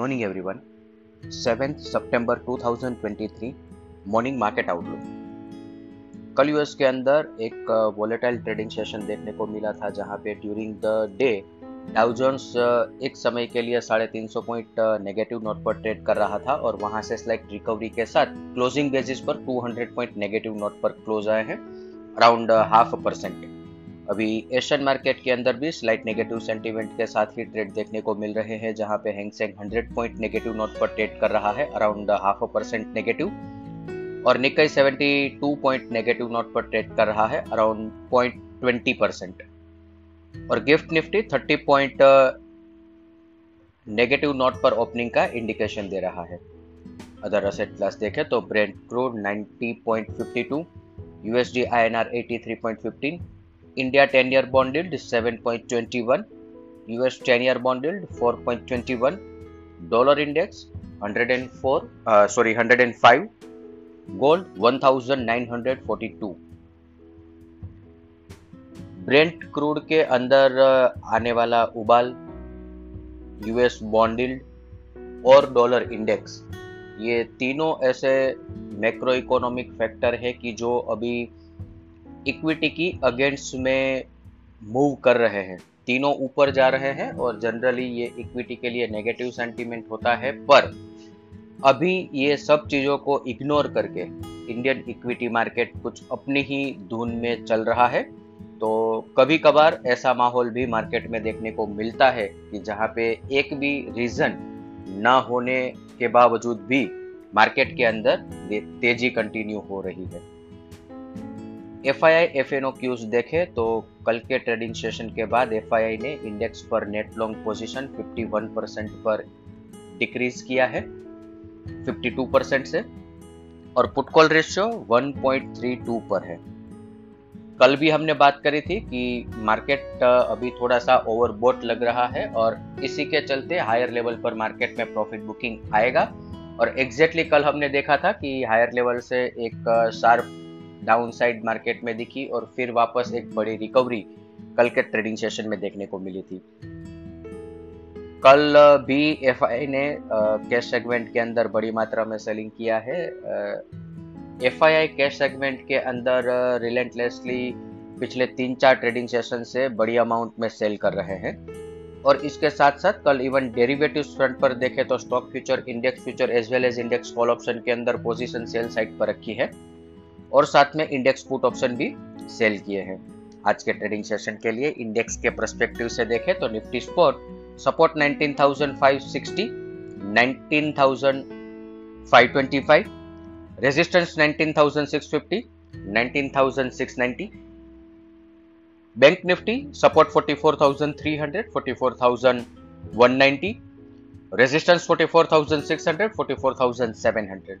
Morning everyone. 7 सितंबर 2023 morning market outlook. कल US के अंदर एक वोलेटाइल ट्रेडिंग सेशन देखने को मिला था, जहां पे during the day Dow Jones एक समय के लिए 350 पॉइंट नेगेटिव नोट पर ट्रेड कर रहा था और वहां से स्लाइट रिकवरी के साथ क्लोजिंग बेसिस पर 200 पॉइंट नेगेटिव नोट पर क्लोज आए हैं, अराउंड 0.5%। अभी एशियन मार्केट के अंदर भी स्लाइट नेगेटिव सेंटीमेंट के साथ ही ट्रेड देखने को मिल रहे हैं, जहां पे Hang Seng 100 point negative note पर ट्रेड कर रहा है, अराउंड 0.5% नेगेटिव, और निक्केई 72 पॉइंट नेगेटिव नोट पर ट्रेड कर रहा है, अराउंड 0.20%। और gift Nifty 30 point negative note पर ओपनिंग का इंडिकेशन दे रहा है। अदर एसेट क्लास देखें तो Brent crude 90.52, USD INR 83.15, India 10 year bond yield 7.21, US 10 year bond yield 4.21, dollar index 105, gold 1942। Brent crude के अंदर आने वाला उबाल, यूएस बॉन्ड यील्ड और डॉलर इंडेक्स, ये तीनों ऐसे मैक्रो इकोनॉमिक फैक्टर है कि जो अभी इक्विटी की अगेंस्ट में मूव कर रहे हैं। तीनों ऊपर जा रहे हैं और जनरली ये इक्विटी के लिए नेगेटिव सेंटीमेंट होता है, पर अभी ये सब चीज़ों को इग्नोर करके इंडियन इक्विटी मार्केट कुछ अपनी ही धुन में चल रहा है। तो कभी कभार ऐसा माहौल भी मार्केट में देखने को मिलता है कि जहाँ पे एक भी रीज़न ना होने के बावजूद भी मार्केट के अंदर तेजी कंटिन्यू हो रही है। FII FNOQs देखें तो कल के ट्रेडिंग सेशन के बाद FII ने इंडेक्स पर नेट लॉन्ग पोजीशन 51% पर डिक्रीज किया है 52% से, और पुट कॉल रेशियो 1.32 पर है। कल भी हमने बात करी थी कि मार्केट अभी थोड़ा सा ओवरबॉट लग रहा है और इसी के चलते हायर लेवल पर मार्केट में प्रॉफिट बुकिंग आएगा, और एग्जैक्टली कल हमने देखा था कि हायर लेवल से एक शार्प डाउनसाइड मार्केट में दिखी और फिर वापस एक बड़ी रिकवरी कल के ट्रेडिंग सेशन में देखने को मिली थी। कल भी FII ने कैश सेगमेंट के अंदर बड़ी मात्रा में सेलिंग किया है। FII कैश सेगमेंट के अंदर रिलेंटलेसली पिछले 3-4 ट्रेडिंग सेशन से बड़ी अमाउंट में सेल कर रहे हैं, और इसके साथ साथ कल इवन डेरिवेटिव्स फ्रंट पर देखें तो stock future, index future as well as index call option के अंदर पोजिशन सेल साइड पर रखी है, और साथ में इंडेक्स पुट ऑप्शन भी सेल किए हैं। आज के ट्रेडिंग सेशन के लिए इंडेक्स के पर्सपेक्टिव से देखें तो Nifty spot support 19,560, 19,525, resistance 19,650, 19,690, bank Nifty support 44,300, 44,190, resistance 44,600, 44,700।